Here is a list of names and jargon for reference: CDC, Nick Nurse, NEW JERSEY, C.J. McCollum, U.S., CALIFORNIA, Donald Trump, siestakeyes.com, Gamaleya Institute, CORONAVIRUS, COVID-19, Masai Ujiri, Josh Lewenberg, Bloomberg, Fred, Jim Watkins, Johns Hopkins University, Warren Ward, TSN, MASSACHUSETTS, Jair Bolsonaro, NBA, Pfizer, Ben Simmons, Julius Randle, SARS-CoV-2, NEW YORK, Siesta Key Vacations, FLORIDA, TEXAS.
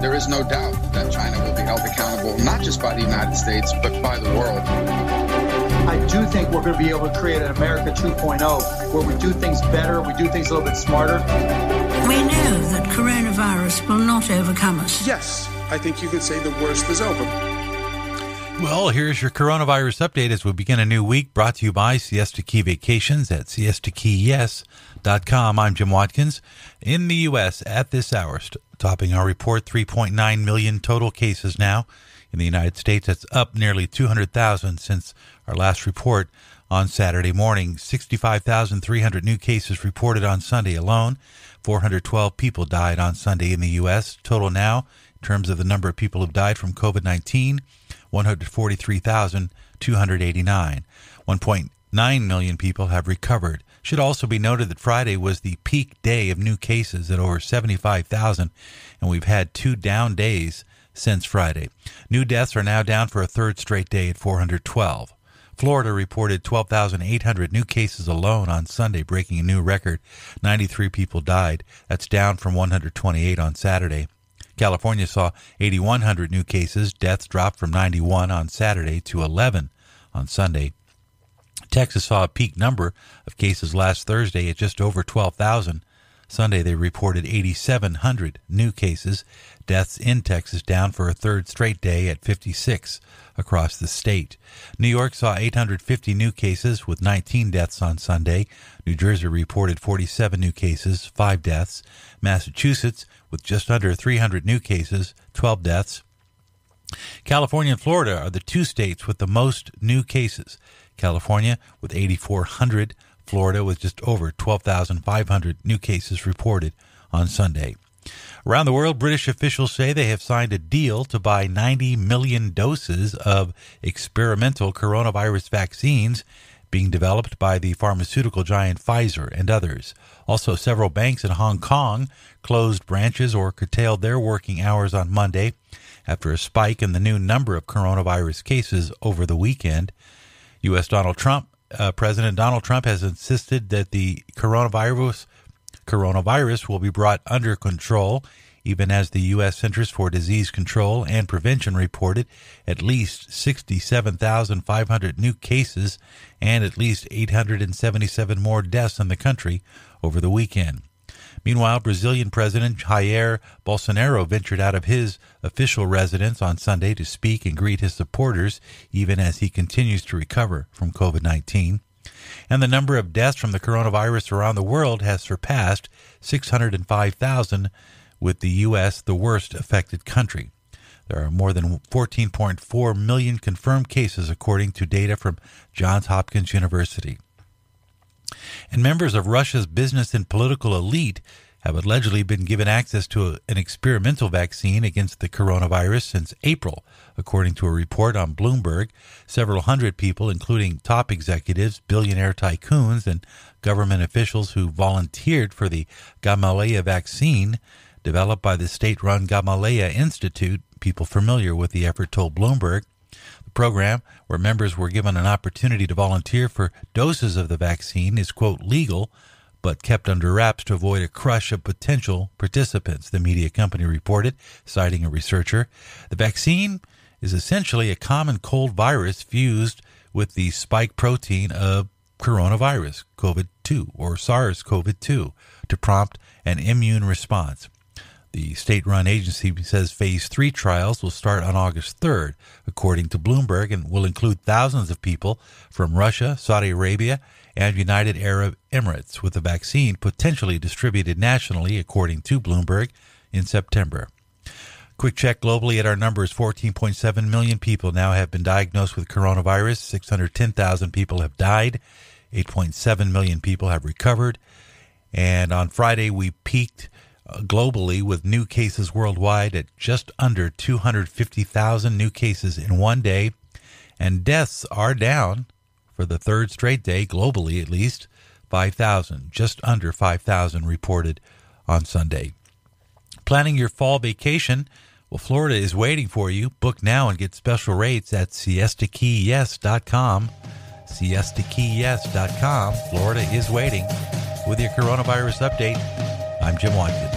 There is no doubt that China will be held accountable, not just by the United States, but by the world. I do think we're going to be able to create an America 2.0, where we do things better, we do things a little bit smarter. We know that coronavirus will not overcome us. Yes, I think you could say the worst is over. Well, here's your coronavirus update as we begin a new week, brought to you by Siesta Key Vacations at siestakeyes.com. I'm Jim Watkins. In the U.S. at this hour, topping our report, 3.9 million total cases now in the United States. That's up nearly 200,000 since our last report on Saturday morning. 65,300 new cases reported on Sunday alone. 412 people died on Sunday in the U.S. Total now, in terms of the number of people who've died from COVID-19, 143,289. 1.9 million people have recovered. Should also be noted that Friday was the peak day of new cases at over 75,000, and we've had two down days since Friday. New deaths are now down for a third straight day at 412. Florida reported 12,800 new cases alone on Sunday, breaking a new record. 93 people died. That's down from 128 on Saturday. California saw 8,100 new cases. Deaths dropped from 91 on Saturday to 11 on Sunday. Texas saw a peak number of cases last Thursday at just over 12,000. Sunday, they reported 8,700 new cases. Deaths in Texas down for a third straight day at 56 across the state. New York saw 850 new cases with 19 deaths on Sunday. New Jersey reported 47 new cases, 5 deaths. Massachusetts, with just under 300 new cases, 12 deaths. California and Florida are the two states with the most new cases. California with 8,400, Florida with just over 12,500 new cases reported on Sunday. Around the world, British officials say they have signed a deal to buy 90 million doses of experimental coronavirus vaccines being developed by the pharmaceutical giant Pfizer and others. Also, several banks in Hong Kong closed branches or curtailed their working hours on Monday after a spike in the new number of coronavirus cases over the weekend. U.S. President Donald Trump has insisted that the coronavirus will be brought under control, even as the U.S. Centers for Disease Control and Prevention reported at least 67,500 new cases and at least 877 more deaths in the country over the weekend. Meanwhile, Brazilian President Jair Bolsonaro ventured out of his official residence on Sunday to speak and greet his supporters, even as he continues to recover from COVID-19. And the number of deaths from the coronavirus around the world has surpassed 605,000, with the U.S. the worst affected country. There are more than 14.4 million confirmed cases, according to data from Johns Hopkins University. And members of Russia's business and political elite have allegedly been given access to an experimental vaccine against the coronavirus since April, according to a report on Bloomberg. Several hundred people, including top executives, billionaire tycoons, and government officials who volunteered for the Gamaleya vaccine developed by the state-run Gamaleya Institute, people familiar with the effort told Bloomberg. The program, where members were given an opportunity to volunteer for doses of the vaccine, is, quote, legal, but kept under wraps to avoid a crush of potential participants, the media company reported, citing a researcher. The vaccine is essentially a common cold virus fused with the spike protein of coronavirus, COVID-2, or SARS-CoV-2, to prompt an immune response. The state-run agency says Phase 3 trials will start on August 3rd, according to Bloomberg, and will include thousands of people from Russia, Saudi Arabia, and United Arab Emirates, with the vaccine potentially distributed nationally, according to Bloomberg, in September. Quick check globally at our numbers. 14.7 million people now have been diagnosed with coronavirus. 610,000 people have died. 8.7 million people have recovered. And on Friday, we peaked globally with new cases worldwide at just under 250,000 new cases in one day, and deaths are down for the third straight day, globally at least, 5,000, just under 5,000 reported on Sunday. Planning your fall vacation? Well, Florida is waiting for you. Book now and get special rates at siestakeyes.com. siestakeyes.com. Florida is waiting. With your coronavirus update, I'm Jim Watkins.